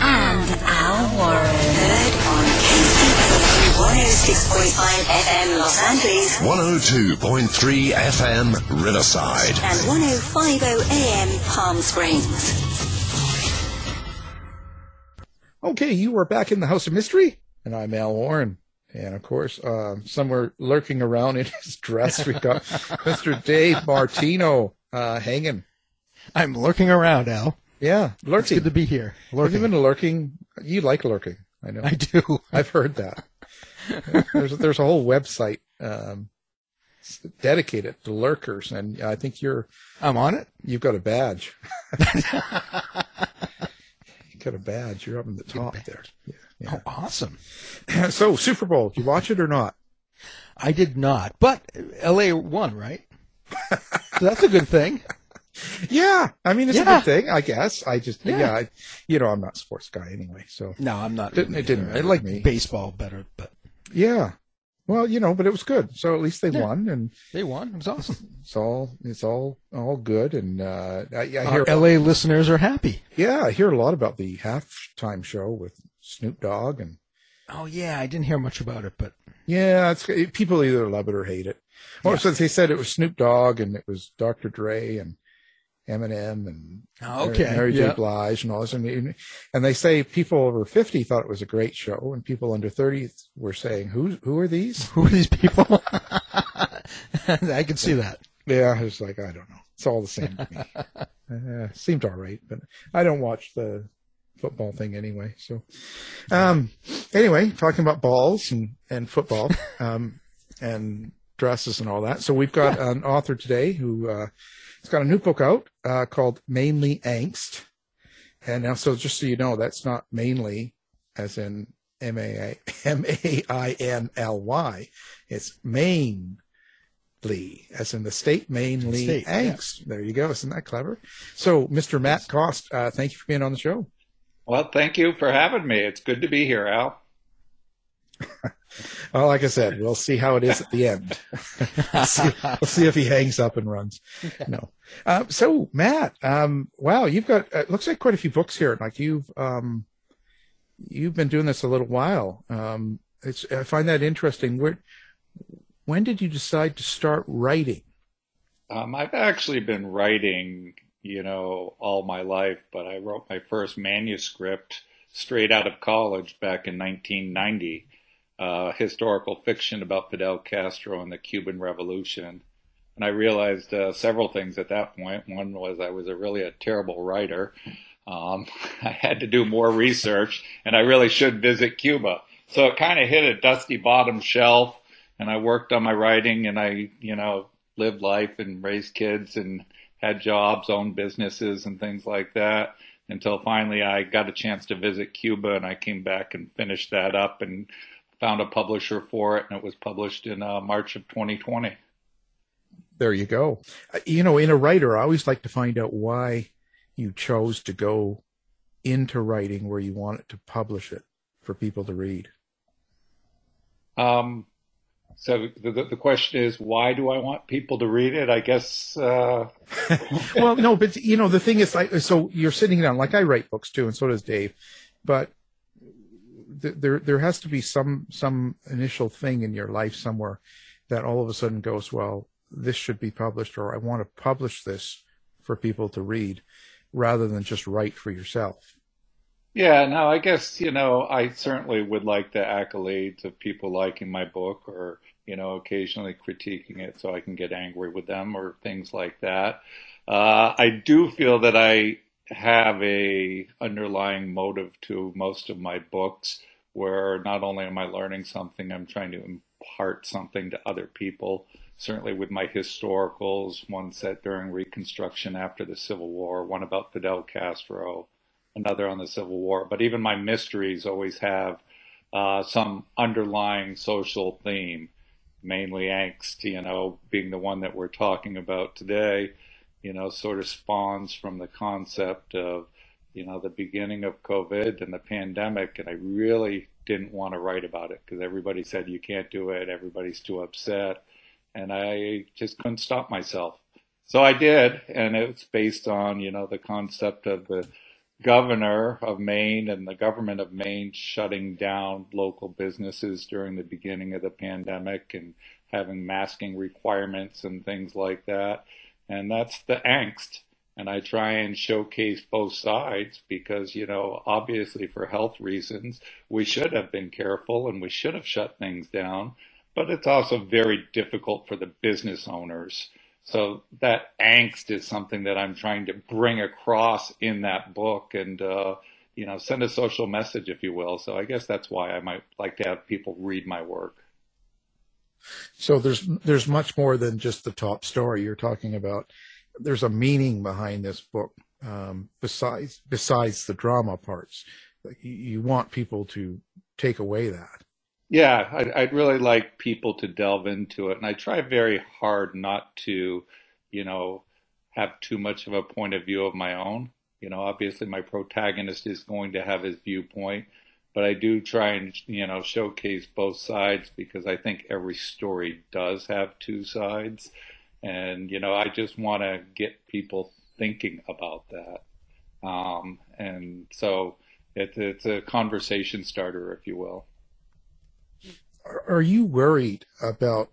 and Al Warren. Heard on KCB 106.5 FM Los Angeles, 102.3 FM Riverside, and 105.0 AM Palm Springs. Okay, you are back in the House of Mystery, and I'm Al Warren. And of course, somewhere lurking around in his dress, we got Mr. Dave Martino hanging. I'm lurking around, Al. Yeah, lurking. It's good to be here. Lurking. Have you been lurking? You like lurking, I know. I do. I've heard that. There's a whole website dedicated to lurkers, and I think I'm on it. You've got a badge. You got a badge. You're up in the top there. Yeah. Oh, awesome. So Super Bowl, did you watch it or not? I did not, but LA won, right? So that's a good thing. Yeah, I mean, it's a good thing, I guess. I just, I'm not a sports guy anyway, so. No, I'm not. It like me. Baseball better, but. Yeah. Well, but it was good. So at least they won. And they won. It was awesome. It's all good. And I hear. Our LA listeners are happy. Yeah, I hear a lot about the halftime show with Snoop Dogg and. Oh, yeah, I didn't hear much about it, but. Yeah, people either love it or hate it. Or since they said it was Snoop Dogg and it was Dr. Dre and. Eminem and Mary J. Blige and all this. And they say people over 50 thought it was a great show, and people under 30 were saying, who are these? Who are these people? I can see that. Yeah, it's like, I don't know. It's all the same to me. Seemed all right, but I don't watch the football thing anyway. So anyway, talking about balls and football and dresses and all that. So we've got an author today who... It's got a new book out called Mainly Angst. And now, so just so you know, that's not mainly as in M-A-I-N-L-Y. It's mainly, as in the state, mainly state, angst. Yeah. There you go. Isn't that clever? So, Mr. Matt Cost, thank you for being on the show. Well, thank you for having me. It's good to be here, Al. Well, like I said, we'll see how it is at the end. We'll see if he hangs up and runs. No. So, Matt, wow, you've got it looks like quite a few books here. Like you've been doing this a little while. I find that interesting. When did you decide to start writing? I've actually been writing, all my life, but I wrote my first manuscript straight out of college back in 1990. Historical fiction about Fidel Castro and the Cuban Revolution. And I realized several things at that point. One was I was a terrible writer. I had to do more research, and I really should visit Cuba. So it kind of hit a dusty bottom shelf, and I worked on my writing, and I lived life and raised kids and had jobs, owned businesses and things like that, until finally I got a chance to visit Cuba, and I came back and finished that up and found a publisher for it, and it was published in March of 2020. There you go. You know, in a writer, I always like to find out why you chose to go into writing where you wanted to publish it for people to read. So the question is, why do I want people to read it? I guess. Well, no, but you know, the thing is, so you're sitting down, like I write books too, and so does Dave, but there has to be some initial thing in your life somewhere that all of a sudden goes, well, this should be published, or I want to publish this for people to read, rather than just write for yourself. Yeah, no, I guess, you know, I certainly would like the accolades of people liking my book, or, you know, occasionally critiquing it so I can get angry with them or things like that. I do feel that I have a underlying motive to most of my books, where not only am I learning something, I'm trying to impart something to other people. Certainly with my historicals, one set during Reconstruction after the Civil War, one about Fidel Castro, another on the Civil War. But even my mysteries always have some underlying social theme, mainly angst, you know, being the one that we're talking about today, you know, sort of spawns from the concept of, you know, the beginning of COVID and the pandemic. And I really didn't want to write about it because everybody said you can't do it, everybody's too upset. And I just couldn't stop myself. So I did, and it's based on, you know, the concept of the governor of Maine and the government of Maine shutting down local businesses during the beginning of the pandemic and having masking requirements and things like that. And that's the angst. And I try and showcase both sides because, you know, obviously for health reasons, we should have been careful and we should have shut things down. But it's also very difficult for the business owners. So that angst is something that I'm trying to bring across in that book and, you know, send a social message, if you will. So I guess that's why I might like to have people read my work. So there's much more than just the top story you're talking about. There's a meaning behind this book, besides the drama parts. You want people to take away that. Yeah, I'd really like people to delve into it. And I try very hard not to, you know, have too much of a point of view of my own. You know, obviously my protagonist is going to have his viewpoint, but I do try and, you know, showcase both sides because I think every story does have two sides. And, you know, I just want to get people thinking about that. And so it's a conversation starter, if you will. Are you worried about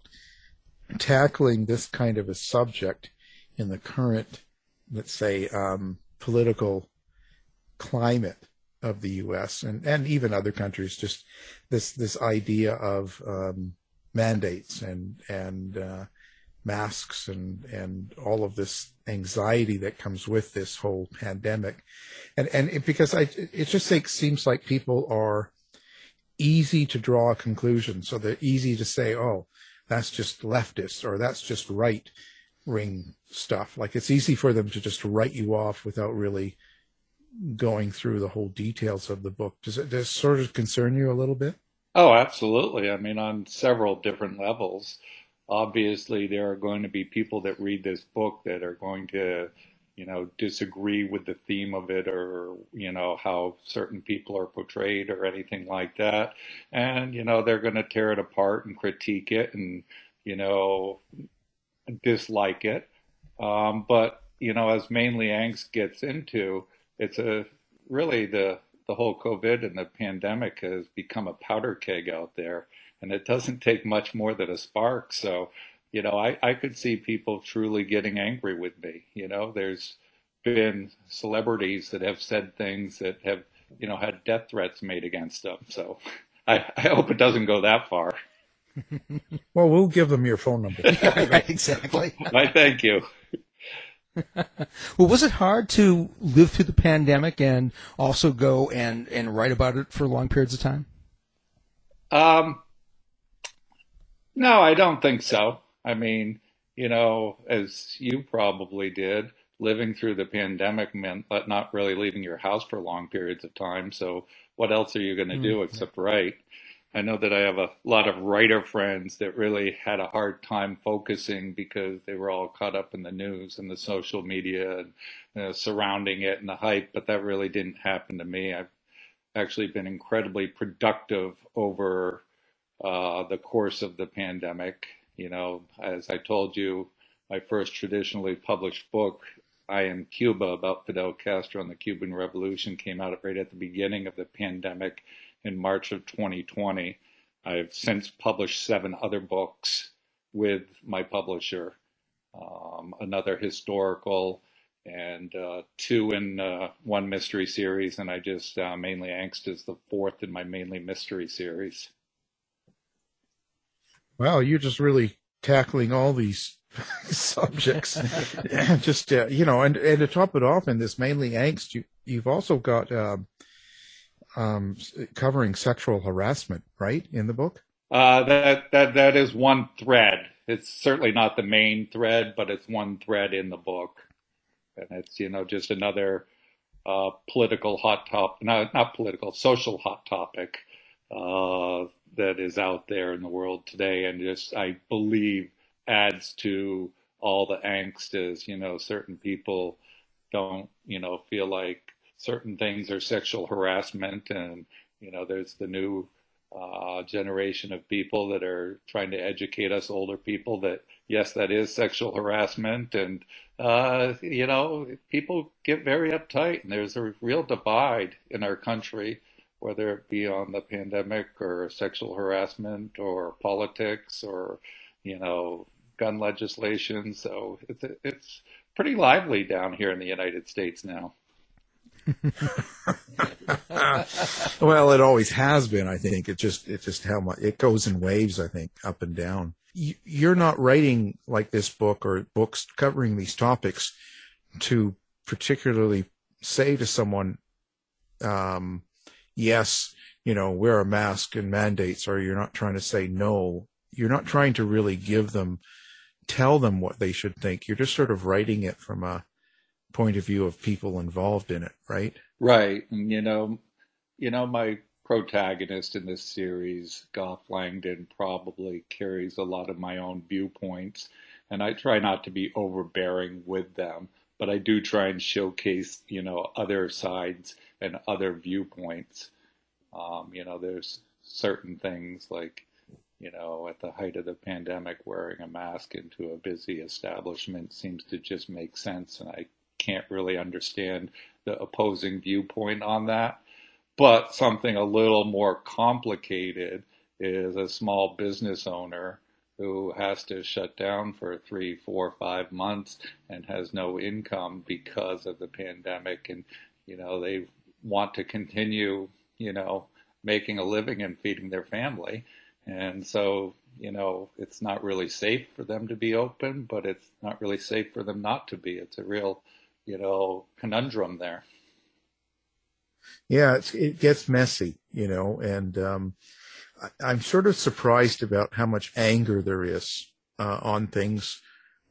tackling this kind of a subject in the current, let's say, political climate of the U.S. and even other countries, just this idea of mandates and masks and all of this anxiety that comes with this whole pandemic? Because it just seems like people are easy to draw a conclusion. So they're easy to say, oh, that's just leftist or that's just right wing stuff. Like it's easy for them to just write you off without really going through the whole details of the book. Does it sort of concern you a little bit? Oh, absolutely. I mean, on several different levels. Obviously, there are going to be people that read this book that are going to, you know, disagree with the theme of it or, you know, how certain people are portrayed or anything like that. And, you know, they're going to tear it apart and critique it and, you know, dislike it. But, you know, as Mainly Angst gets into, it's really the whole COVID and the pandemic has become a powder keg out there. And it doesn't take much more than a spark. So, you know, I could see people truly getting angry with me. You know, there's been celebrities that have said things that have, you know, had death threats made against them. So I hope it doesn't go that far. Well, we'll give them your phone number. Right, exactly. Why, thank you. Well, was it hard to live through the pandemic and also go and write about it for long periods of time? No, I don't think so. I mean, you know, as you probably did, living through the pandemic meant not really leaving your house for long periods of time. So what else are you going to do except write? I know that I have a lot of writer friends that really had a hard time focusing because they were all caught up in the news and the social media and surrounding it and the hype, but that really didn't happen to me. I've actually been incredibly productive over the course of the pandemic. You know, as I told you, my first traditionally published book, I Am Cuba, about Fidel Castro and the Cuban Revolution, came out right at the beginning of the pandemic in March of 2020. I've since published 7 other books with my publisher, another historical and 2 in one mystery series. And I just, Mainly Angst is the 4th in my Mainly Mystery series. Wow, you're just really tackling all these subjects. Just, you know, and to top it off in this Mainly Angst, you've also got covering sexual harassment, right, in the book? That is one thread. It's certainly not the main thread, but it's one thread in the book. And it's, you know, just another political hot topic, not political, social hot topic that is out there in the world today, and just, I believe, adds to all the angst is, you know, certain people don't, you know, feel like certain things are sexual harassment. And, you know, there's the new generation of people that are trying to educate us older people that, yes, that is sexual harassment. And, you know, people get very uptight, and there's a real divide in our country, whether it be on the pandemic or sexual harassment or politics or, you know, gun legislation. So it's pretty lively down here in the United States now. Well, it always has been, I think. It's just how much it goes in waves, I think, up and down. You're not writing like this book or books covering these topics to particularly say to someone, yes, you know, wear a mask and mandates, or you're not trying to say no. You're not trying to really tell them what they should think. You're just sort of writing it from a point of view of people involved in it, right? Right. And, you know, my protagonist in this series, Goff Langdon, probably carries a lot of my own viewpoints, and I try not to be overbearing with them, but I do try and showcase, you know, other sides and other viewpoints. You know, there's certain things like, you know, at the height of the pandemic, wearing a mask into a busy establishment seems to just make sense, and I can't really understand the opposing viewpoint on that. But something a little more complicated is a small business owner who has to shut down for 3, 4, 5 months and has no income because of the pandemic, and, you know, they want to continue, you know, making a living and feeding their family. And so, you know, it's not really safe for them to be open, but it's not really safe for them not to be. It's a real, you know, conundrum there. Yeah, it gets messy, you know, and I'm sort of surprised about how much anger there is on things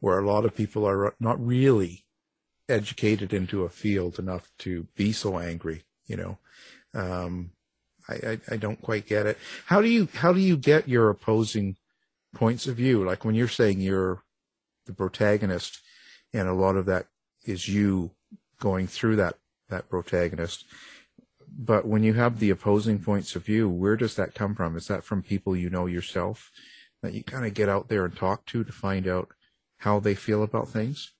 where a lot of people are not really educated into a field enough to be so angry, you know. I don't quite get it. How do you get your opposing points of view? Like when you're saying you're the protagonist, and a lot of that is you going through that protagonist. But when you have the opposing points of view, where does that come from? Is that from people you know yourself that you kind of get out there and talk to find out how they feel about things?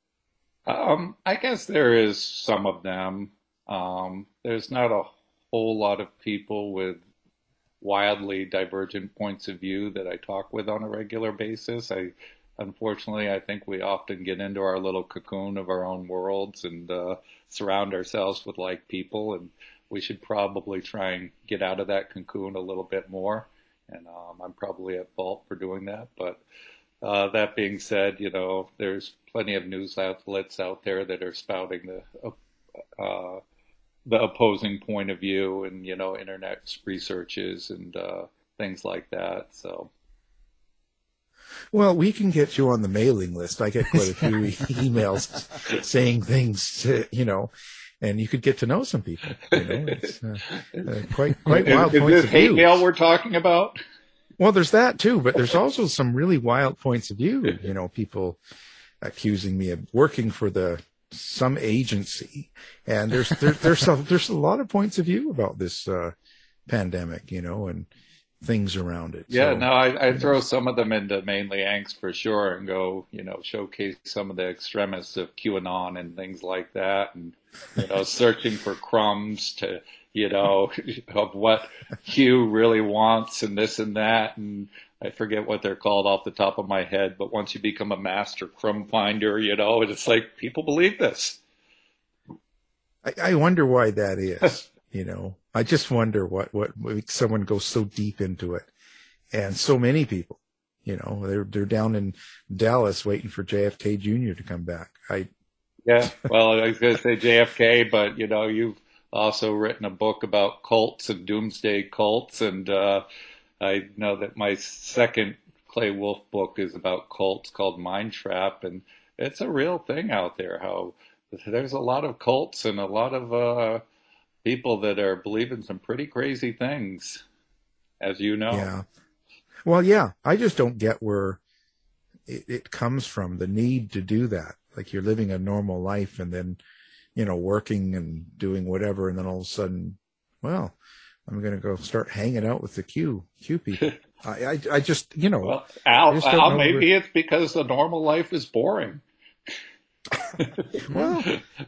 I guess there is some of them. There's not a whole lot of people with wildly divergent points of view that I talk with on a regular basis. Unfortunately, I think we often get into our little cocoon of our own worlds and surround ourselves with like people, and we should probably try and get out of that cocoon a little bit more. And I'm probably at fault for doing that. But that being said, you know, there's plenty of news outlets out there that are spouting the opposing point of view and, you know, internet researches and things like that. So Well, we can get you on the mailing list. I get quite a few emails saying things, and you could get to know some people. It's quite wild points of view. Is this hate mail we're talking about? Well, there's that too, but there's also some really wild points of view. People accusing me of working for some agency, and there's a lot of points of view about this pandemic, and things around it. Yeah, so, no, I throw some of them into Mainly Angst for sure, and go, showcase some of the extremists of QAnon and things like that, and searching for crumbs to. Of what Hugh really wants and this and that. And I forget what they're called off the top of my head, but once you become a master crumb finder, it's like people believe this. I wonder why that is, I just wonder what makes someone go so deep into it. And so many people, they're down in Dallas waiting for JFK Jr. to come back. I was going to say JFK, but you've also written a book about cults and doomsday cults, and I know that my second Clay Wolfe book is about cults called Mind Trap, and it's a real thing out there. How there's a lot of cults and a lot of people that are believing some pretty crazy things, as you know. Yeah. Well, yeah, I just don't get where it comes from, the need to do that. Like you're living a normal life and then working and doing whatever, and then all of a sudden, well, I'm going to go start hanging out with the Q people. I just, Well, Al, maybe it's because the normal life is boring. Well,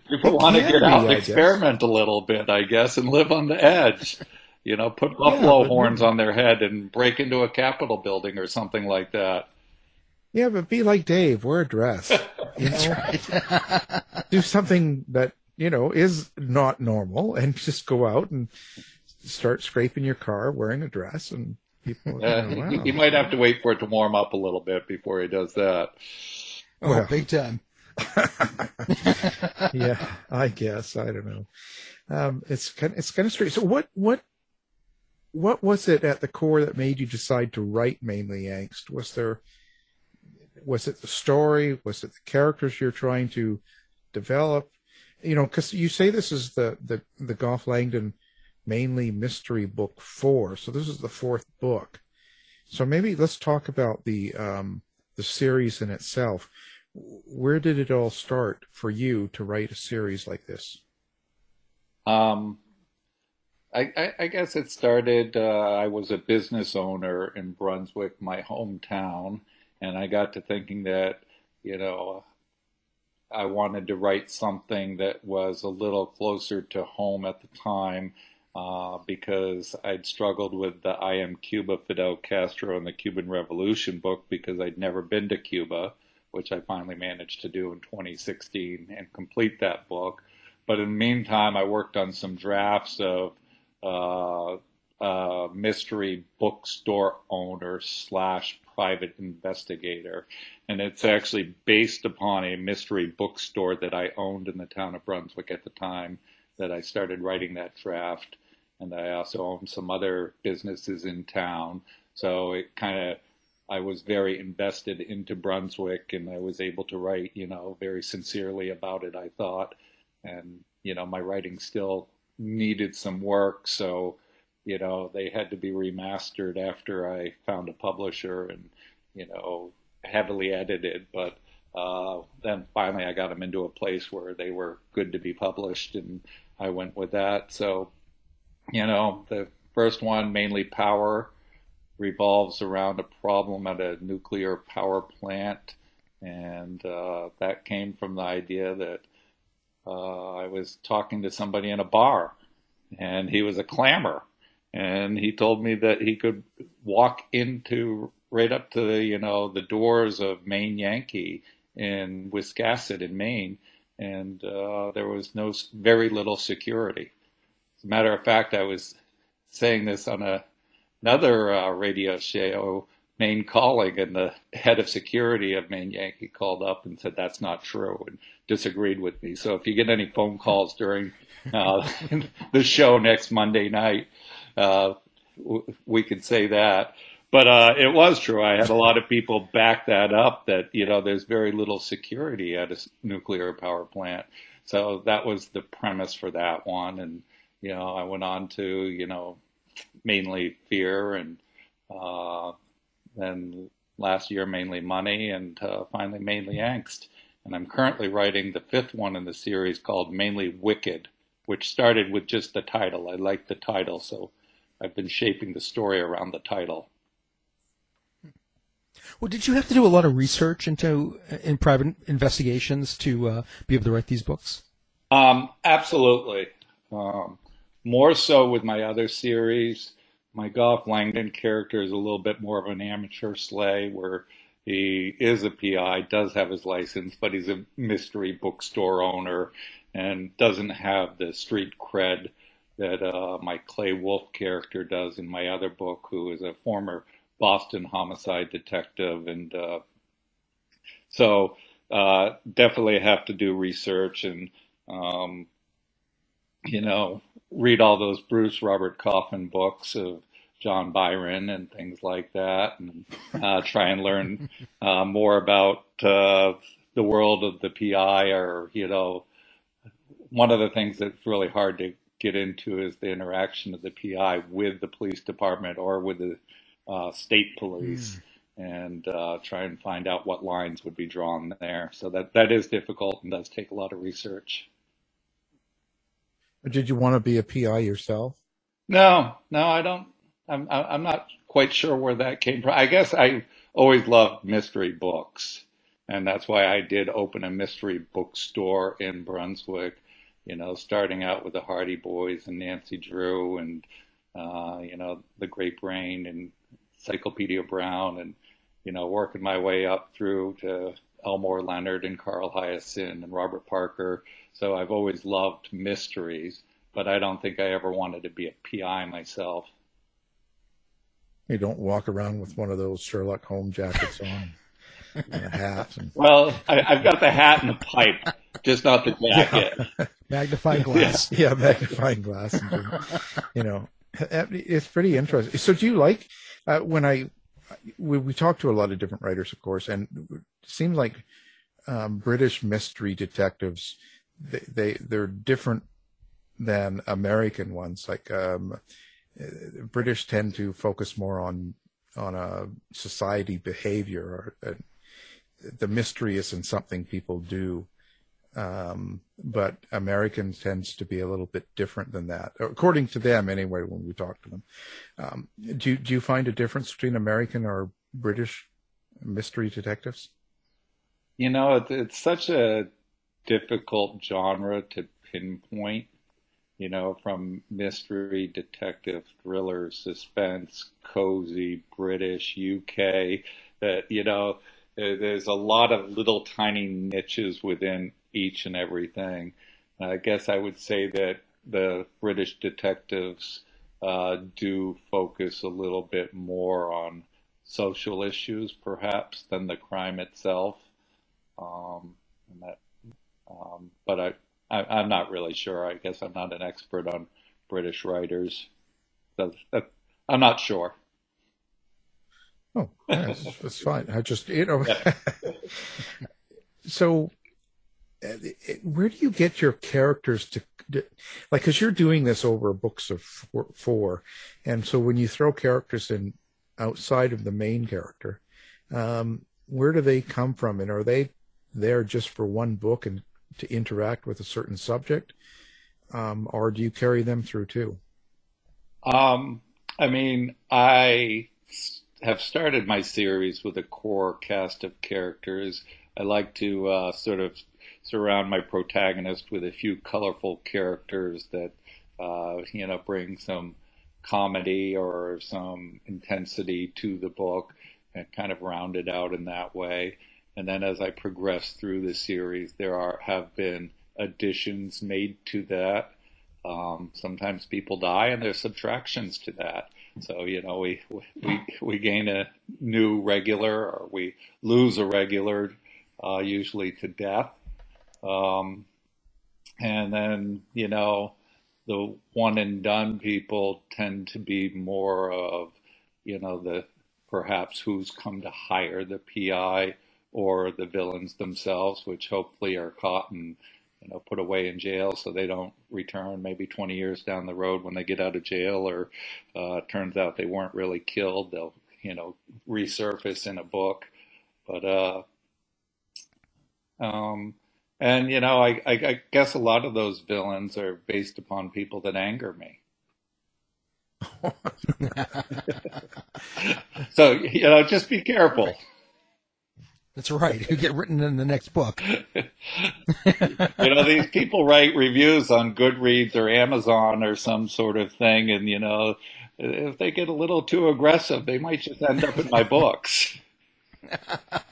people want to get out and experiment a little bit, I guess, and live on the edge. Put buffalo horns on their head and break into a Capitol building or something like that. Yeah, but be like Dave, wear a dress. That's right. Do something that, is not normal, and just go out and start scraping your car wearing a dress, and people wow. He might have to wait for it to warm up a little bit before he does that. Oh, well, big time. Yeah, I guess. I don't know. It's kind of strange. So what was it at the core that made you decide to write Mainly Angst? Was it the story? Was it the characters you're trying to develop? Because you say this is the Goff Langdon Mainly Mystery book 4, so this is the 4th book. So maybe let's talk about the series in itself. Where did it all start for you to write a series like this? I guess it started. I was a business owner in Brunswick, my hometown. And I got to thinking that, I wanted to write something that was a little closer to home at the time, because I'd struggled with the I Am Cuba, Fidel Castro, and the Cuban Revolution book because I'd never been to Cuba, which I finally managed to do in 2016 and complete that book. But in the meantime, I worked on some drafts of mystery bookstore owner / private investigator, and it's actually based upon a mystery bookstore that I owned in the town of Brunswick at the time that I started writing that draft, and I also owned some other businesses in town, so it I was very invested into Brunswick, and I was able to write, very sincerely about it, I thought, and, my writing still needed some work, so they had to be remastered after I found a publisher and, heavily edited. But then finally I got them into a place where they were good to be published, and I went with that. So, the first one, Mainly Power, revolves around a problem at a nuclear power plant. And that came from the idea that I was talking to somebody in a bar, and he was a clammer. And he told me that he could walk right up to the, the doors of Maine Yankee in Wiscasset in Maine. And there was very little security. As a matter of fact, I was saying this on another radio show, Maine Calling, and the head of security of Maine Yankee called up and said, that's not true, and disagreed with me. So if you get any phone calls during the show next Monday night, we could say that. But it was true. I had a lot of people back that up that, you know, there's very little security at a nuclear power plant. So that was the premise for that one. And, you know, I went on to, you know, Mainly Fear and then last year, Mainly Money and finally Mainly Angst. And I'm currently writing the fifth one in the series called Mainly Wicked, which started with just the title. I like the title, so I've been shaping the story around the title. Well, did you have to do a lot of research in private investigations to be able to write these books? Absolutely. More so with my other series. My Goff Langdon character is a little bit more of an amateur sleigh where he is a PI, does have his license, but he's a mystery bookstore owner and doesn't have the street cred that my Clay Wolfe character does in my other book, who is a former Boston homicide detective. And so definitely have to do research and, you know, read all those Bruce Robert Coffin books of John Byron and things like that, and try and learn more about the world of the PI. Or, you know, one of the things that's really hard to get into is the interaction of the PI with the police department or with the state police, and try and find out what lines would be drawn there. So that is difficult and does take a lot of research. Did you want to be a PI yourself? No, I don't. I'm not quite sure where that came from. I guess I always loved mystery books, and that's why I did open a mystery bookstore in Brunswick, you know, starting out with the Hardy Boys and Nancy Drew and, you know, The Grape Rain and Encyclopedia Brown and, you know, working my way up through to Elmore Leonard and Carl Hyacin and Robert Parker. So I've always loved mysteries, but I don't think I ever wanted to be a PI myself. You don't walk around with one of those Sherlock Holmes jackets on and a hat. And... Well, I've got the hat and the pipe, just not the jacket. Yeah. Magnifying glass. Yeah, magnifying glass. And, you know, it's pretty interesting. So do you like when we talk to a lot of different writers, of course, and it seems like British mystery detectives, they're different than American ones. Like British tend to focus more on a society behavior, or the mystery isn't something people do. But American tends to be a little bit different than that, according to them anyway, when we talk to them. Do you find a difference between American or British mystery detectives? You know, it's such a difficult genre to pinpoint, you know, from mystery, detective, thriller, suspense, cozy, British, UK, that, you know, there's a lot of little tiny niches within each and everything. I guess I would say that the British detectives do focus a little bit more on social issues, perhaps, than the crime itself. But I'm not really sure. I guess I'm not an expert on British writers. I'm not sure. Oh, yes, that's fine. I just, you know. Yeah. So, where do you get your characters to like? Because you're doing this over books of four, and so when you throw characters in outside of the main character, where do they come from? And are they there just for one book and to interact with a certain subject, or do you carry them through too? I mean, I have started my series with a core cast of characters. I like to sort of surround my protagonist with a few colorful characters that, you know, bring some comedy or some intensity to the book and kind of round it out in that way. And then as I progress through the series, there have been additions made to that. Sometimes people die and there's subtractions to that. So, you know, we gain a new regular or we lose a regular, usually to death. And then, you know, the one and done people tend to be more of, you know, the perhaps who's come to hire the PI or the villains themselves, which hopefully are caught and, you know, put away in jail so they don't return maybe 20 years down the road when they get out of jail, or turns out they weren't really killed. They'll, you know, resurface in a book. But, and, you know, I guess a lot of those villains are based upon people that anger me. So, you know, just be careful. That's right. You get written in the next book. You know, these people write reviews on Goodreads or Amazon or some sort of thing. And, you know, if they get a little too aggressive, they might just end up in my books. At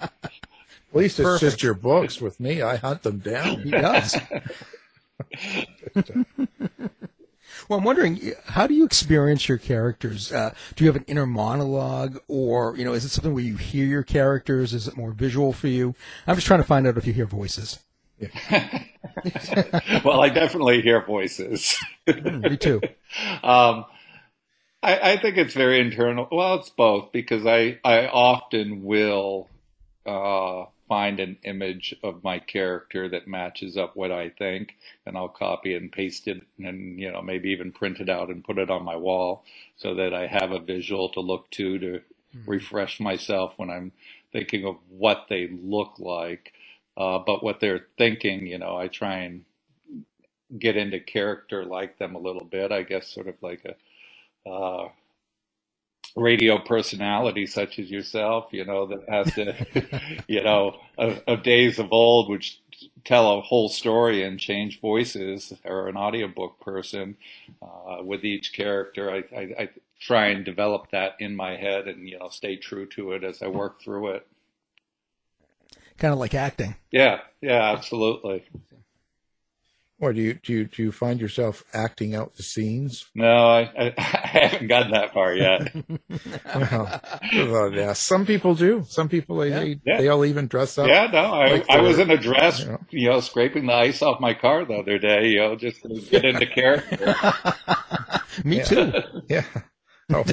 least it's perfect. Just your books. With me, I hunt them down. He does. Well, I'm wondering, how do you experience your characters? Do you have an inner monologue, or, you know, is it something where you hear your characters? Is it more visual for you? I'm just trying to find out if you hear voices. Yeah. Well, I definitely hear voices. Me too. I think it's very internal. Well, it's both, because I often will find an image of my character that matches up what I think, and I'll copy and paste it, and, you know, maybe even print it out and put it on my wall so that I have a visual to look to refresh myself when I'm thinking of what they look like. But what they're thinking, you know, I try and get into character like them a little bit, I guess, sort of like a radio personality such as yourself, you know, that has to, you know, of days of old, which tell a whole story and change voices, or an audiobook person with each character. I try and develop that in my head and, you know, stay true to it as I work through it. Kind of like acting. Yeah. Yeah, absolutely. Or do you find yourself acting out the scenes? No, I haven't gotten that far yet. Well, yeah, some people do. Some people they'll even dress up. Yeah, no, I was in a dress, you know, scraping the ice off my car the other day, you know, just to get into character. Me too. Yeah. Oh,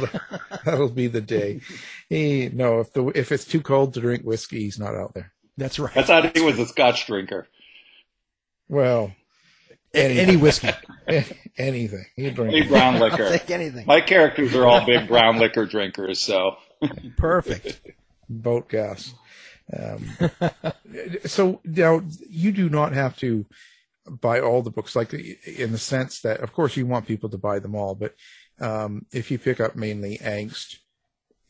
that'll be the day. If it's too cold to drink whiskey, he's not out there. That's right. I thought he was a Scotch drinker. Well. Any whiskey. Anything. You drink any brown liquor. I'll take anything. My characters are all big brown liquor drinkers, so. Perfect. Boat gas. So now you do not have to buy all the books, like in the sense that, of course, you want people to buy them all, but if you pick up Mainly Angst,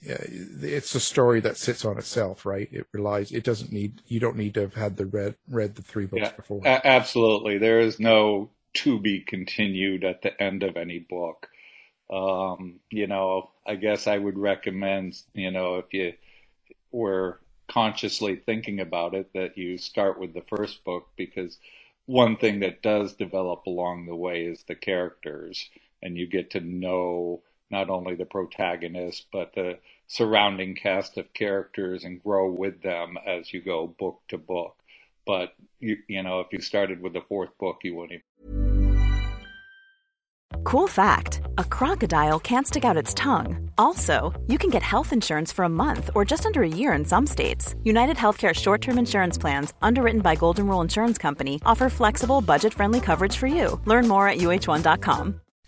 it's a story that sits on itself, right? It relies. It doesn't need. You don't need to have had read the three books before. Absolutely, there is no to be continued at the end of any book. You know, I guess I would recommend, you know, if you were consciously thinking about it, that you start with the first book, because one thing that does develop along the way is the characters, and you get to know not only the protagonist, but the surrounding cast of characters, and grow with them as you go book to book. But, you know, if you started with the fourth book, you wouldn't even. Cool fact, a crocodile can't stick out its tongue. Also, you can get health insurance for a month or just under a year in some states. United Healthcare short-term insurance plans, underwritten by Golden Rule Insurance Company, offer flexible, budget-friendly coverage for you. Learn more at uh1.com.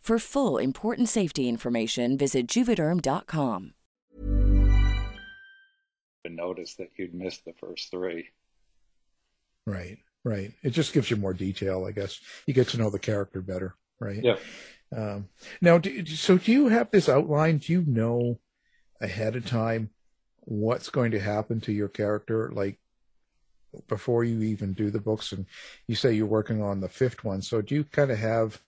For full, important safety information, visit Juvederm.com. And notice that you'd missed the first 3. Right, right. It just gives you more detail, I guess. You get to know the character better, right? Yeah. Now, do you have this outline? Do you know ahead of time what's going to happen to your character, like, before you even do the books? And you say you're working on the 5th one, so do you kind of have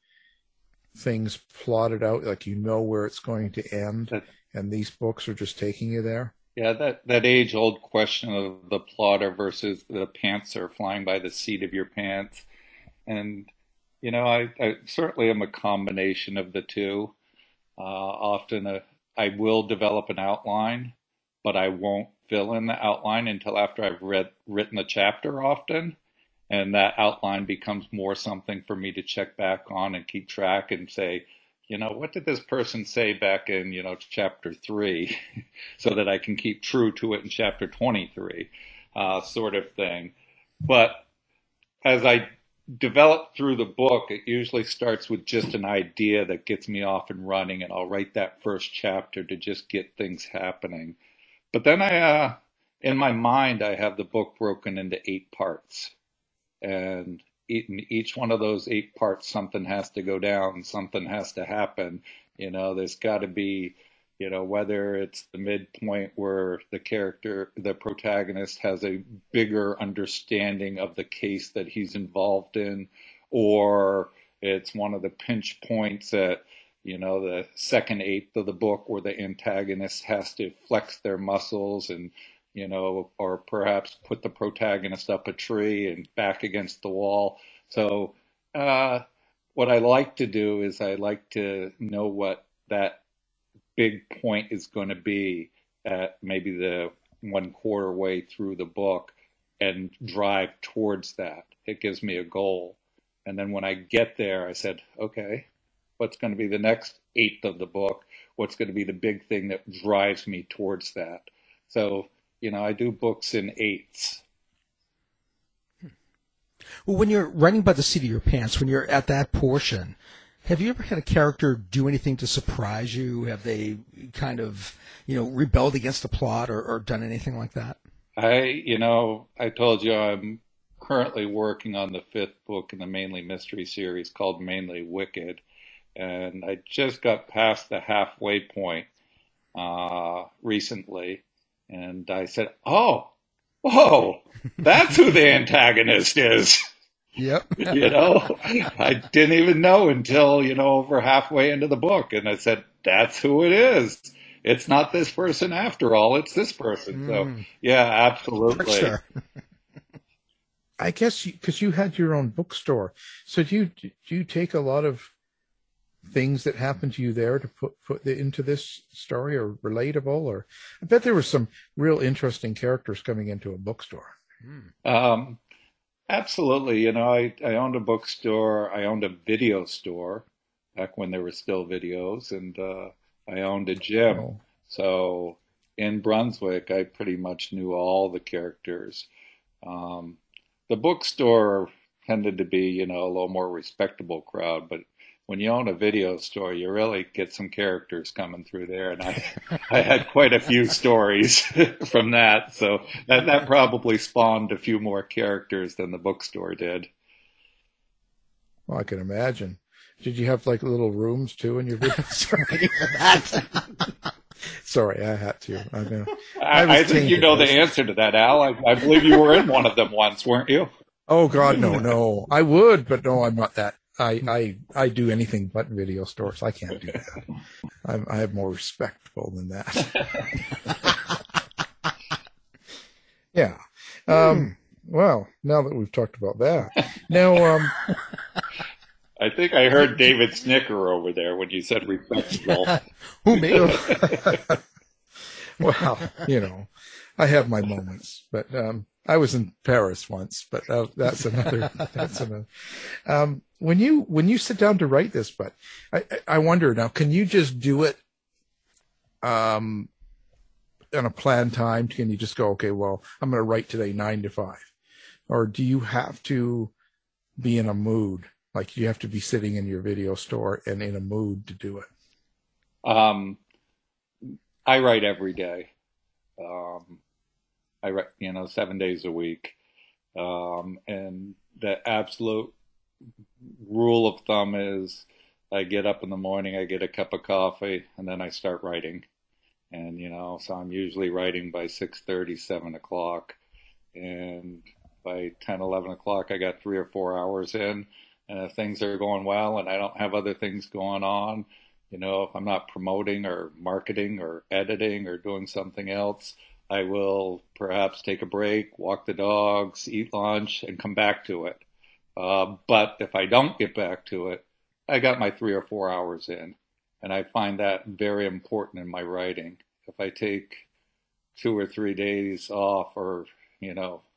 things plotted out, like you know where it's going to end, and these books are just taking you there? Yeah, that age-old question of the plotter versus the pantser, flying by the seat of your pants. And, you know, I certainly am a combination of the two. Often I will develop an outline, but I won't fill in the outline until after I've written the chapter often. And that outline becomes more something for me to check back on and keep track and say, you know, what did this person say back in, you know, chapter 3, so that I can keep true to it in chapter 23, sort of thing. But as I develop through the book, it usually starts with just an idea that gets me off and running, and I'll write that first chapter to just get things happening. But then I in my mind, I have the book broken into 8 parts. And in each one of those 8 parts, something has to go down, something has to happen. You know, there's got to be, you know, whether it's the midpoint where the protagonist has a bigger understanding of the case that he's involved in, or it's one of the pinch points at, you know, the second eighth of the book where the antagonist has to flex their muscles and, you know, or perhaps put the protagonist up a tree and back against the wall. So what I like to do is I like to know what that big point is going to be at maybe the 1/4 way through the book and drive towards that. It gives me a goal. And then when I get there, I said, okay, what's going to be the next 1/8 of the book? What's going to be the big thing that drives me towards that? So, you know, I do books in 8s. Well, when you're writing by the seat of your pants, when you're at that portion, have you ever had a character do anything to surprise you? Have they kind of, you know, rebelled against the plot or done anything like that? I told you I'm currently working on the 5th book in the Mainly Mystery series called Mainly Wicked, and I just got past the halfway point recently. And I said, oh, whoa, that's who the antagonist is. Yep. You know, I didn't even know until, you know, over halfway into the book. And I said, that's who it is. It's not this person after all. It's this person. So, yeah, absolutely. Sure. I guess because you had your own bookstore. So do you take a lot of things that happened to you there to put into this story, or relatable? Or I bet there were some real interesting characters coming into a bookstore. Absolutely. You know, I owned a bookstore. I owned a video store back when there were still videos, and I owned a gym. Oh. So in Brunswick, I pretty much knew all the characters. The bookstore tended to be, you know, a little more respectable crowd, but when you own a video store, you really get some characters coming through there. And I had quite a few stories from that. So that probably spawned a few more characters than the bookstore did. Well, I can imagine. Did you have like little rooms too in your room? Sorry for that. Sorry, I had to. I think you know the answer to that, Al. I believe you were in one of them once, weren't you? Oh God, no. I would, but no, I'm not that. I do anything but video stores. I can't do that. I have more respectful than that. Yeah. Well, now that we've talked about that, now. I think I heard David snicker over there when you said respectful. Who me? Well, I have my moments, but I was in Paris once, but that's another. That's another. When you sit down to write this, but I wonder now, can you just do it? On a planned time, can you just go, okay, well, I'm going to write today 9 to 5, or do you have to be in a mood? Like you have to be sitting in your video store and in a mood to do it. I write every day. I write, 7 days a week. And the absolute rule of thumb is I get up in the morning, I get a cup of coffee, and then I start writing. And, so I'm usually writing by 6:30, 7 o'clock. And by 10, 11 o'clock, I got 3 or 4 hours in. And if things are going well and I don't have other things going on, if I'm not promoting or marketing or editing or doing something else, I will perhaps take a break, walk the dogs, eat lunch, and come back to it. But if I don't get back to it, I got my 3 or 4 hours in. And I find that very important in my writing. If I take 2 or 3 days off or,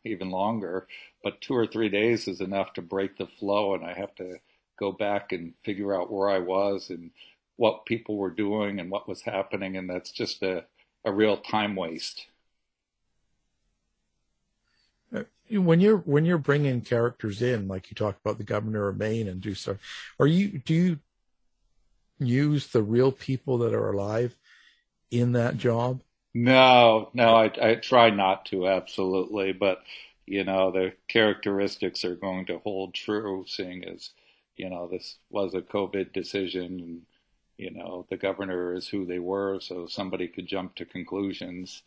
even longer, but 2 or 3 days is enough to break the flow, and I have to go back and figure out where I was and what people were doing and what was happening, and that's just a real time waste. When you're bringing characters in, like you talked about the governor of Maine and do stuff, do you use the real people that are alive in that job? No, I try not to, absolutely, but the characteristics are going to hold true, seeing as, this was a COVID decision, and, the governor is who they were, so somebody could jump to conclusions,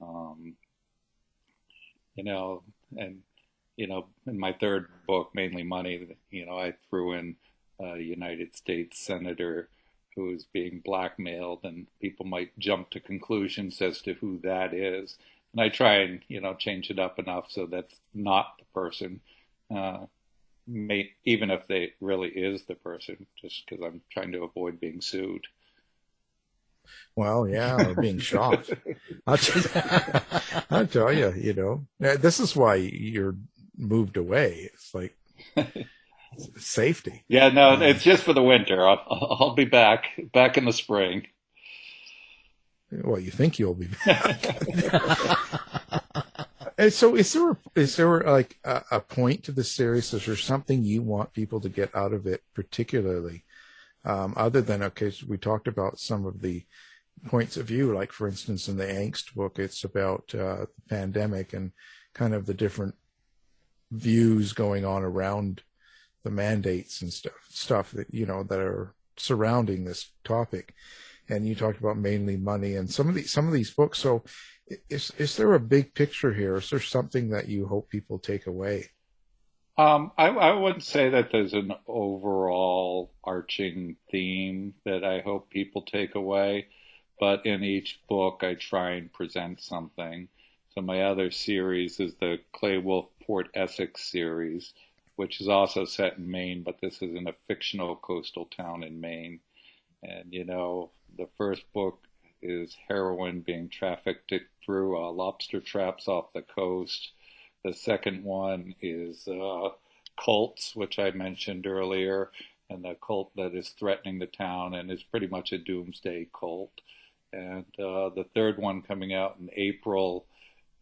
and, in my third book, Mainly Money, I threw in a United States senator who is being blackmailed, and people might jump to conclusions as to who that is. And I try and, change it up enough so that's not the person, even if they really is the person, just because I'm trying to avoid being sued. Well, yeah, or being shot. I'll tell you, this is why you're moved away. It's like safety. Yeah, no, it's just for the winter. I'll be back in the spring. Well, you think you'll be back. And so is there like a point to the series? Is there something you want people to get out of it particularly? Other than, okay, so we talked about some of the points of view, like for instance, in the Angst book, it's about the pandemic and kind of the different views going on around the mandates and stuff that, that are surrounding this topic. And you talked about Mainly Money and some of these books. So is there a big picture here? Is there something that you hope people take away? I wouldn't say that there's an overall arching theme that I hope people take away, but in each book I try and present something. So my other series is the Clay Wolfe Port Essex series, which is also set in Maine, but this is in a fictional coastal town in Maine. And, the first book is heroin being trafficked through lobster traps off the coast. The second one is cults, which I mentioned earlier, and the cult that is threatening the town and is pretty much a doomsday cult. And the third one coming out in April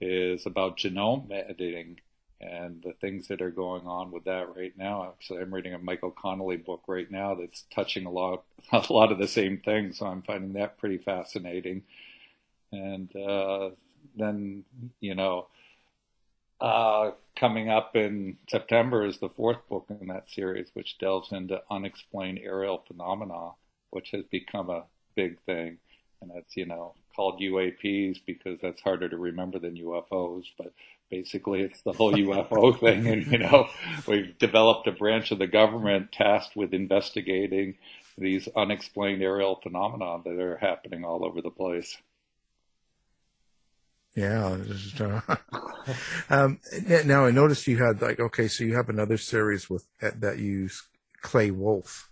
is about genome editing and the things that are going on with that right now. Actually, I'm reading a Michael Connolly book right now that's touching a lot of the same things, so I'm finding that pretty fascinating. And then, coming up in September is the fourth book in that series, which delves into unexplained aerial phenomena, which has become a big thing. And that's, you know, called UAPs because that's harder to remember than UFOs. But basically, it's the whole UFO thing. And, you know, we've developed a branch of the government tasked with investigating these unexplained aerial phenomena that are happening all over the place. Yeah. Just, now I noticed you had so you have another series with that use Clay Wolfe,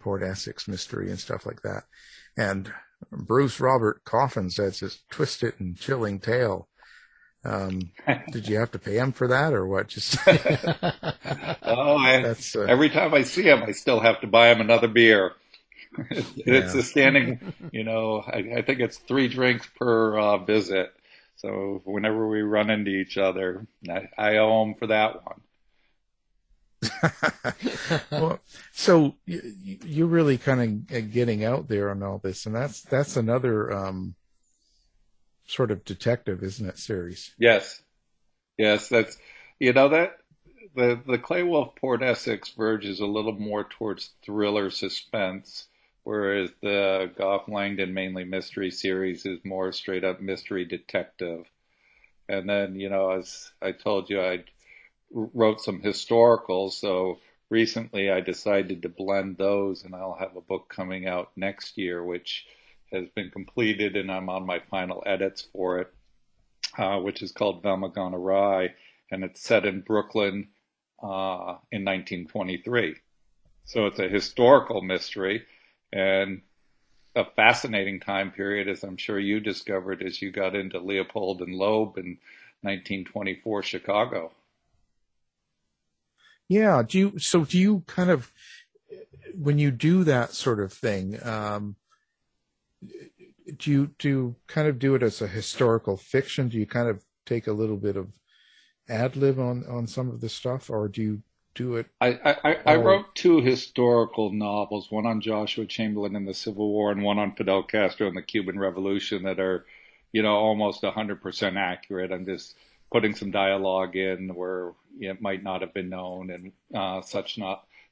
Port Essex mystery and stuff like that. And Bruce Robert Coffins, that's his twisted and chilling tale. Did you have to pay him for that or what? Just every time I see him, I still have to buy him another beer. It's a standing, you know, I think it's 3 drinks per visit. So whenever we run into each other, I owe him for that one. Well, so you're really kind of getting out there on all this, and that's another sort of detective, isn't it, series? Yes, that's, you know, that the Clay Wolfe Port Essex verges a little more towards thriller suspense, whereas the Goff Langdon Mainly Mystery series is more straight up mystery detective. And then, you know, as I told you, I wrote some historical, so recently I decided to blend those, and I'll have a book coming out next year, which has been completed, and I'm on my final edits for it, which is called Velma Gone Awry, and it's set in Brooklyn in 1923. So it's a historical mystery, and a fascinating time period, as I'm sure you discovered as you got into Leopold and Loeb in 1924 Chicago. Yeah. Do you kind of, when you do that sort of thing, do you kind of do it as a historical fiction? Do you kind of take a little bit of ad lib on some of the stuff, or do you do it? I wrote 2 historical novels, one on Joshua Chamberlain and the Civil War, and one on Fidel Castro and the Cuban Revolution that are, you know, almost 100% accurate. I'm just putting some dialogue in where it might not have been known and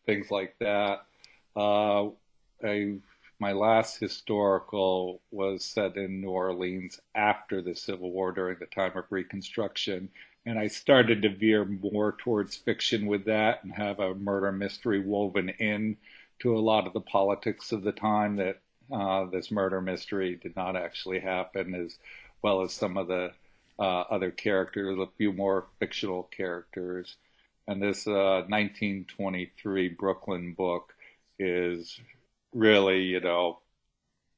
things like that. My last historical was set in New Orleans after the Civil War during the time of Reconstruction. And I started to veer more towards fiction with that and have a murder mystery woven in to a lot of the politics of the time that this murder mystery did not actually happen, as well as some of the other characters, a few more fictional characters. And this 1923 Brooklyn book is really, you know,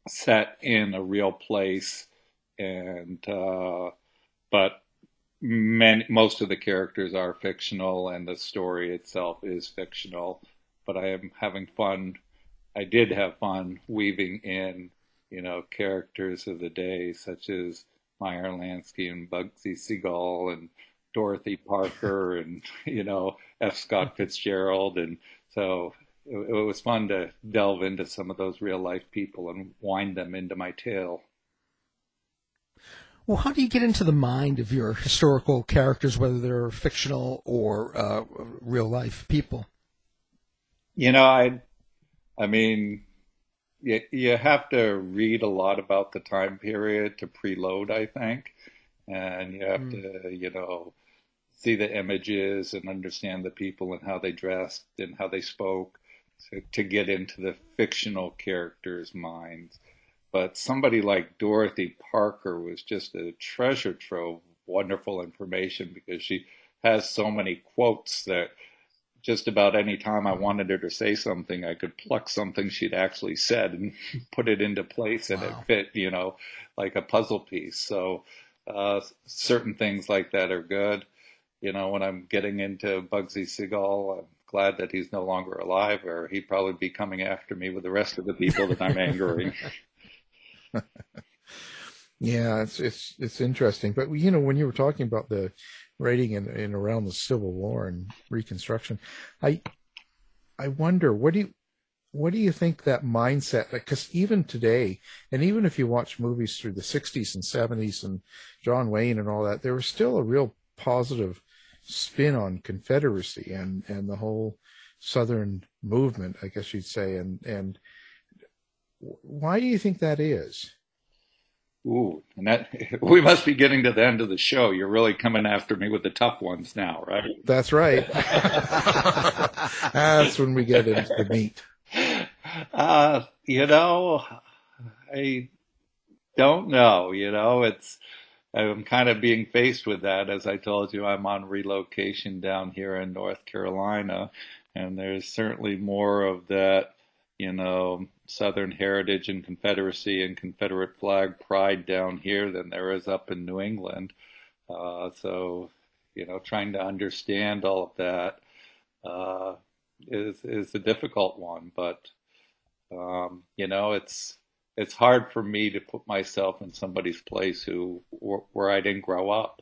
set in a real place, and but most of the characters are fictional, and the story itself is fictional. But I am having fun. I did have fun weaving in, you know, characters of the day such as Meyer Lansky and Bugsy Siegel and Dorothy Parker and, you know, F. Scott Fitzgerald. And so it was fun to delve into some of those real life people and wind them into my tale. Well, how do you get into the mind of your historical characters, whether they're fictional or real life people? You know, I mean, you have to read a lot about the time period to preload, I think. And you have to, you know, see the images and understand the people and how they dressed and how they spoke to get into the fictional characters' minds. But somebody like Dorothy Parker was just a treasure trove of wonderful information, because she has so many quotes that just about any time I wanted her to say something, I could pluck something she'd actually said and put it into place, and it fit, you know, like a puzzle piece. So certain things like that are good. You know, when I'm getting into Bugsy Siegel, I'm glad that he's no longer alive, or he'd probably be coming after me with the rest of the people that I'm angering. Yeah, it's interesting. But, you know, when you were talking about the writing in around the Civil War and Reconstruction, I wonder, what do you think that mindset, because even today, and even if you watch movies through the 60s and 70s and John Wayne and all that, there was still a real positive spin on Confederacy and the whole Southern movement, I guess you'd say. And why do you think that is? Ooh, and that, we must be getting to the end of the show. You're really coming after me with the tough ones now, right? That's right. That's when we get into the meat. I don't know. I'm kind of being faced with that. As I told you, I'm on relocation down here in North Carolina, and there's certainly more of that, Southern heritage and Confederacy and Confederate flag pride down here than there is up in New England. So, trying to understand all of that is a difficult one. But, it's hard for me to put myself in somebody's place where I didn't grow up.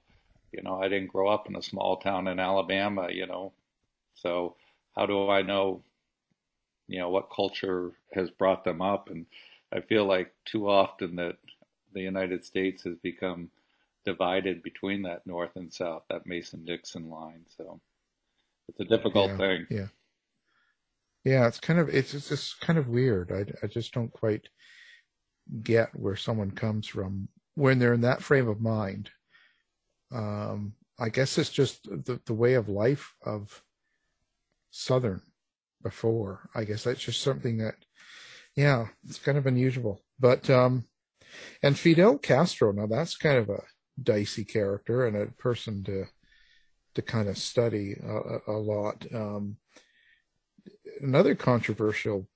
I didn't grow up in a small town in Alabama, So how do I know, what culture has brought them up? And I feel like too often that the United States has become divided between that North and South, that Mason-Dixon line. So it's a difficult thing. Yeah. Yeah. It's just kind of weird. I just don't quite get where someone comes from when they're in that frame of mind. I guess it's just the way of life of Southern before. I guess that's just something that, it's kind of unusual. But, and Fidel Castro, now that's kind of a dicey character and a person to kind of study a lot. Another controversial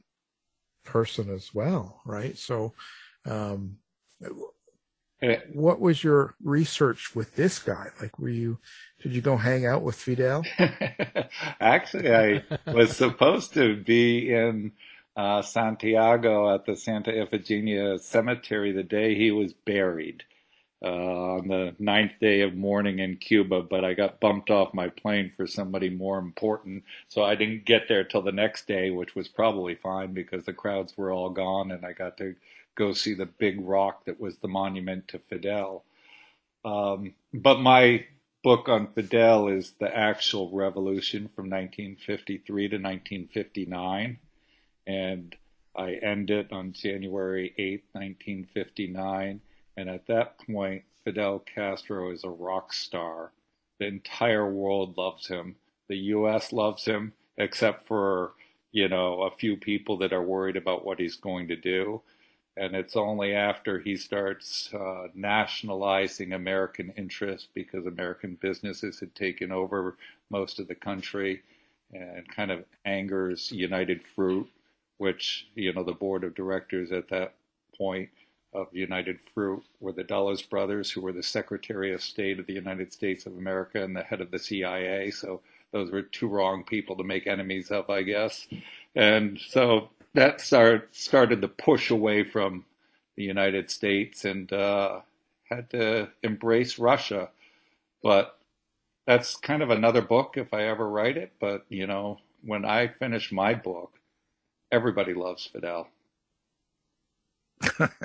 person as well, right? So, what was your research with this guy? Like, did you go hang out with Fidel? Actually, I was supposed to be in Santiago at the Santa Ifigenia Cemetery the day he was buried on the 9th day of mourning in Cuba, but I got bumped off my plane for somebody more important. So I didn't get there till the next day, which was probably fine because the crowds were all gone and I got to go see the big rock that was the monument to Fidel. But my book on Fidel is the actual revolution from 1953 to 1959. And I end it on January 8, 1959. And at that point, Fidel Castro is a rock star. The entire world loves him. The U.S. loves him, except for, a few people that are worried about what he's going to do. And it's only after he starts nationalizing American interests because American businesses had taken over most of the country and kind of angers United Fruit, which, the board of directors at that point of United Fruit were the Dulles brothers, who were the Secretary of State of the United States of America and the head of the CIA. So those were two wrong people to make enemies of, I guess. And so that started the push away from the United States and had to embrace Russia. But that's kind of another book if I ever write it. But, when I finish my book, everybody loves Fidel.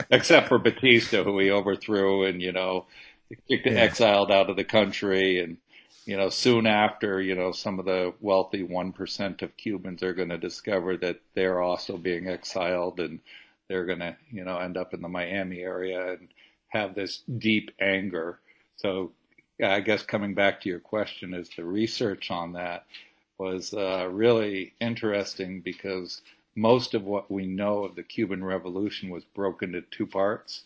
Except for Batista, who he overthrew and, exiled out of the country. And, soon after, some of the wealthy 1% of Cubans are going to discover that they're also being exiled and they're going to, end up in the Miami area and have this deep anger. So I guess coming back to your question is the research on that was really interesting because most of what we know of the Cuban Revolution was broken into two parts.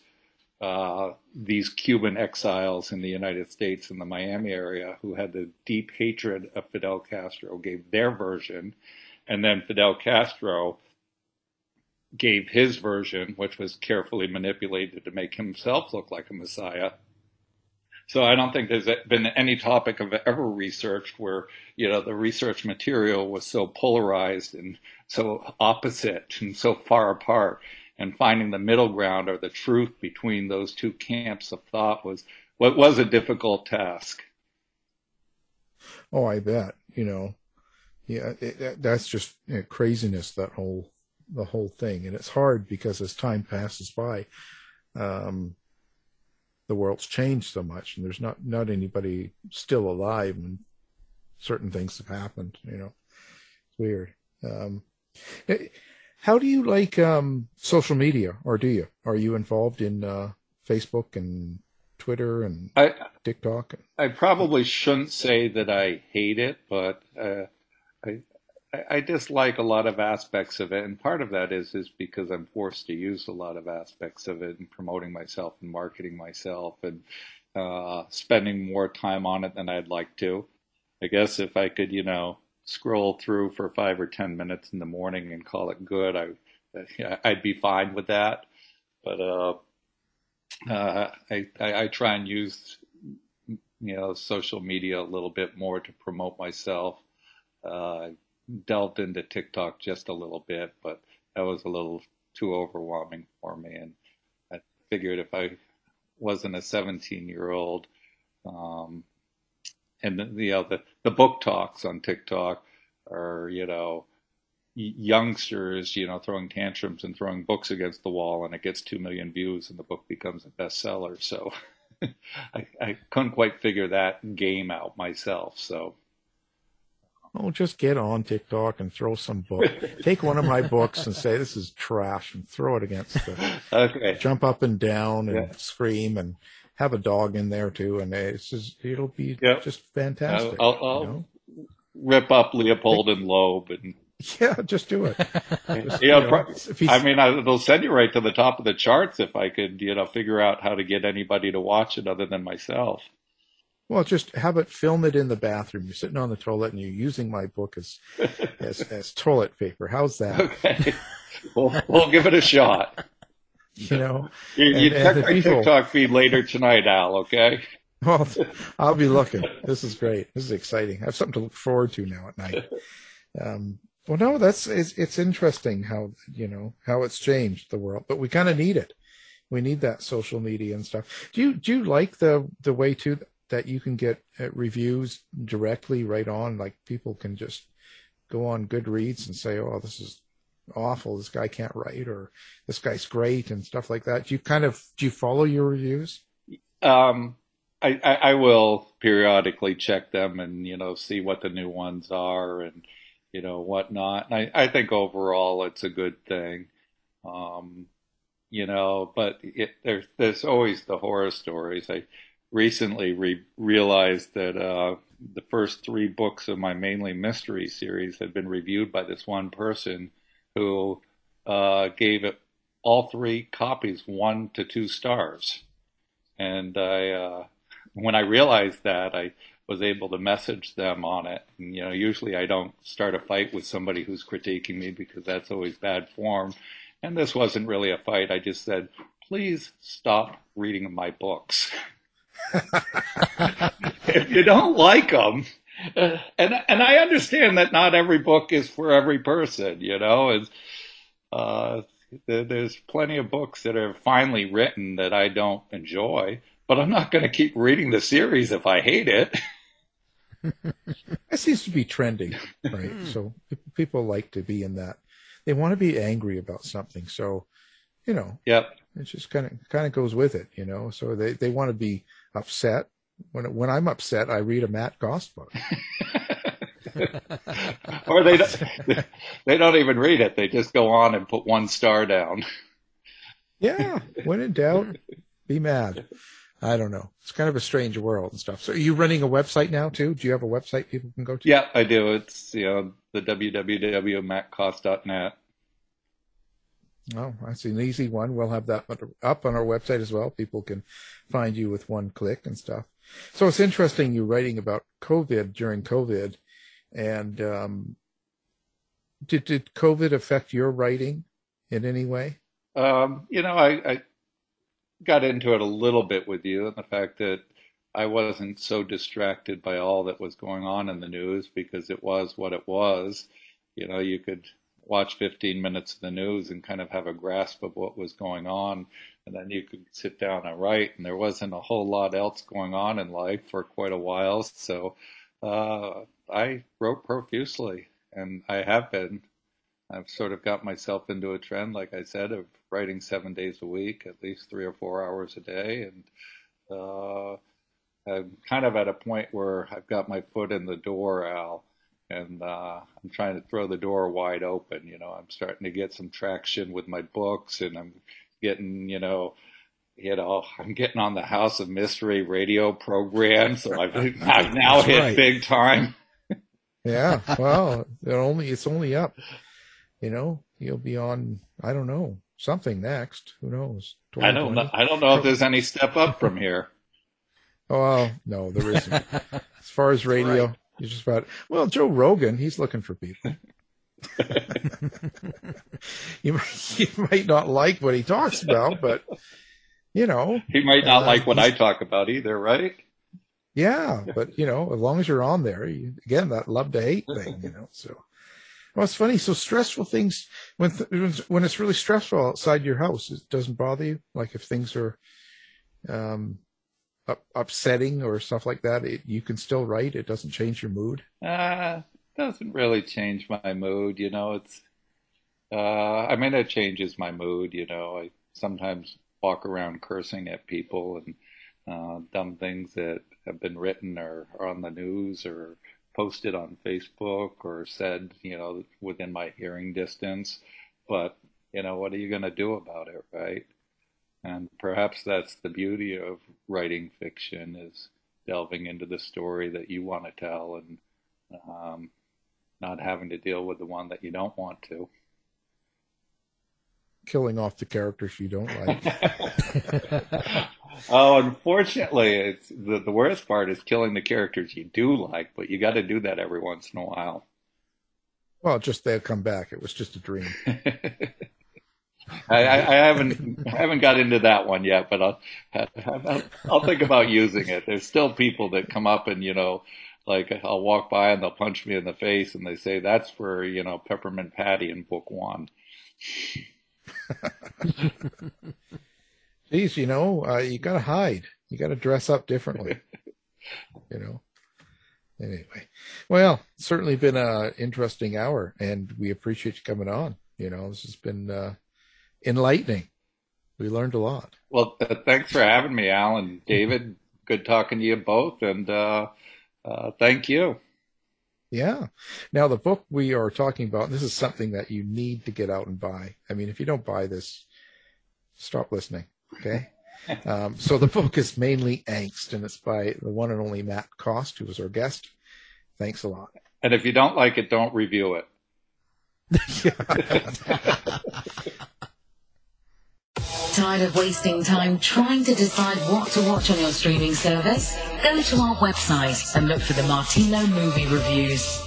These Cuban exiles in the United States in the Miami area who had the deep hatred of Fidel Castro gave their version, and then Fidel Castro gave his version, which was carefully manipulated to make himself look like a messiah. So I don't think there's been any topic I've ever researched where, the research material was so polarized and so opposite and so far apart. And finding the middle ground or the truth between those two camps of thought was what was a difficult task. Oh, I bet, that's just craziness, the whole thing. And it's hard because as time passes by, the world's changed so much and there's not anybody still alive when certain things have happened, you know. It's weird. How do you like social media, or do you? Are you involved in Facebook and Twitter and TikTok? I probably shouldn't say that I hate it, but I dislike a lot of aspects of it, and part of that is because I'm forced to use a lot of aspects of it in promoting myself and marketing myself and spending more time on it than I'd like to. I guess if I could, you know, scroll through for 5 or 10 minutes in the morning and call it good, I'd be fine with that. But I try and use, you know, social media a little bit more to promote myself. Delved into TikTok just a little bit, but that was a little too overwhelming for me. And I figured if I wasn't a 17-year-old, and you know, the book talks on TikTok are, you know, youngsters, you know, throwing tantrums and throwing books against the wall, and it gets 2 million views and the book becomes a bestseller. So I couldn't quite figure that game out myself. So. Oh, just get on TikTok and throw some book. Take one of my books and say, this is trash, and throw it against the... Okay. Jump up and down and scream, and have a dog in there, too. And it's just, it'll be just fantastic. I'll you know? Rip up Leopold and Loeb. And... Yeah, just do it. Just, you know, I mean, they'll send you right to the top of the charts if I could, you know, figure out how to get anybody to watch it other than myself. Well, just have it, film it in the bathroom. You're sitting on the toilet and you're using my book as toilet paper. How's that? Okay. We'll give it a shot. You know, you check my TikTok feed later tonight, Al, okay? Well, I'll be looking. This is great. This is exciting. I have something to look forward to now at night. Well, no, it's interesting how, you know, how it's changed the world, but we kind of need it. We need that social media and stuff. Do you like the way to that you can get reviews directly right on, like people can just go on Goodreads and say, oh, this is awful, this guy can't write, or this guy's great, and stuff like that. Do you follow your reviews? I will periodically check them and, you know, see what the new ones are and, you know, whatnot. And I think overall it's a good thing. You know, but there's always the horror stories. I recently realized that the first 3 books of my Mainly Mystery series had been reviewed by this one person who gave it all 3 copies 1 to 2 stars. And I, when I realized that, I was able to message them on it. And, you know, usually I don't start a fight with somebody who's critiquing me because that's always bad form. And this wasn't really a fight. I just said, please stop reading my books. If you don't like them, and I understand that not every book is for every person, you know, and there's plenty of books that are finely written that I don't enjoy, but I'm not going to keep reading the series if I hate it. That seems to be trending, right? So people like to be in that. They want to be angry about something, so, you know, it just kind of goes with it, you know. So they want to be upset. When I'm upset, I read a Matt Goss book. Or they don't even read it. They just go on and put 1 star down. Yeah, when in doubt, be mad. I don't know. It's kind of a strange world and stuff. So are you running a website now too? Do you have a website people can go to? Yeah, I do. It's, you know, the www.mattgoss.net. Oh, that's an easy one. We'll have that up on our website as well. People can find you with 1 click and stuff. So it's interesting you writing about COVID during COVID. And did COVID affect your writing in any way? You know, I got into it a little bit with you, and the fact that I wasn't so distracted by all that was going on in the news because it was what it was. You know, you could watch 15 minutes of the news and kind of have a grasp of what was going on. And then you could sit down and write. And there wasn't a whole lot else going on in life for quite a while. So I wrote profusely, and I have been. I've sort of got myself into a trend, like I said, of writing 7 days a week, at least 3 or 4 hours a day. And I'm kind of at a point where I've got my foot in the door, Al, and I'm trying to throw the door wide open. You know, I'm starting to get some traction with my books, and I'm getting, I'm getting on the House of Mystery radio program, so I've now hit big time. Yeah, well, it's only up. You know, you'll be on, I don't know, something next. Who knows? I don't know if there's any step up from here. Oh, no, there isn't. As far as radio, right. You're just about, well, Joe Rogan, he's looking for people. You might not like what he talks about, but, you know. He might not like what I talk about either, right? Yeah, but, as long as you're on there, again, that love to hate thing, so. Well, it's funny. So stressful things, when it's really stressful outside your house, it doesn't bother you? Like if things are upsetting or stuff like that, you can still write? It doesn't change your mood? It doesn't really change my mood, It's it changes my mood, I sometimes walk around cursing at people and dumb things that have been written or on the news or posted on Facebook or said, within my hearing distance, but what are you going to do about it, right? And perhaps that's the beauty of writing fiction, is delving into the story that you want to tell and not having to deal with the one that you don't want to. Killing off the characters you don't like. Oh, unfortunately, it's the worst part is killing the characters you do like, but you got to do that every once in a while. Well, just they'll come back. It was just a dream. I haven't got into that one yet, but I'll think about using it. There's still people that come up and like I'll walk by and they'll punch me in the face and they say that's for Peppermint Patty in book one. Geez, you got to hide. You got to dress up differently, Anyway, well, it's certainly been an interesting hour, and we appreciate you coming on. This has been enlightening. We learned a lot. Well, thanks for having me, Al and David. Good talking to you both, and thank you. Yeah. Now, the book we are talking about, this is something that you need to get out and buy. I mean, if you don't buy this, stop listening. Okay. So the book is Mainly Angst, and it's by the one and only Matt Cost, who was our guest. Thanks a lot. And if you don't like it, don't review it. Tired of wasting time trying to decide what to watch on your streaming service? Go to our website and look for the Martino Movie Reviews.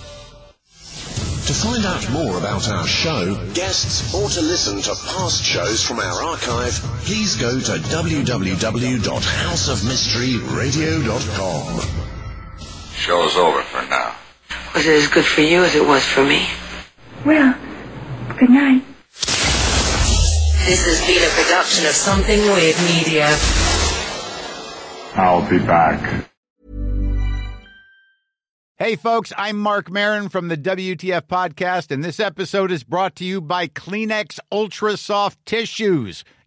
To find out more about our show, guests, or to listen to past shows from our archive, please go to www.houseofmysteryradio.com. Show's over for now. Was it as good for you as it was for me? Well, good night. This has been a production of Something Weird Media. I'll be back. Hey, folks, I'm Mark Maron from the WTF Podcast, and this episode is brought to you by Kleenex Ultra Soft Tissues,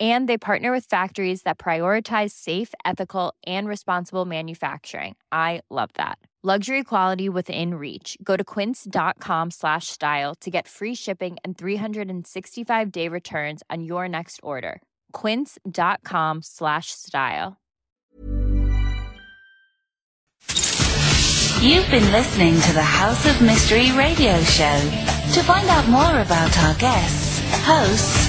And they partner with factories that prioritize safe, ethical, and responsible manufacturing. I love that. Luxury quality within reach. Go to quince.com/style to get free shipping and 365-day returns on your next order. Quince.com/style. You've been listening to the House of Mystery radio show. To find out more about our guests, hosts,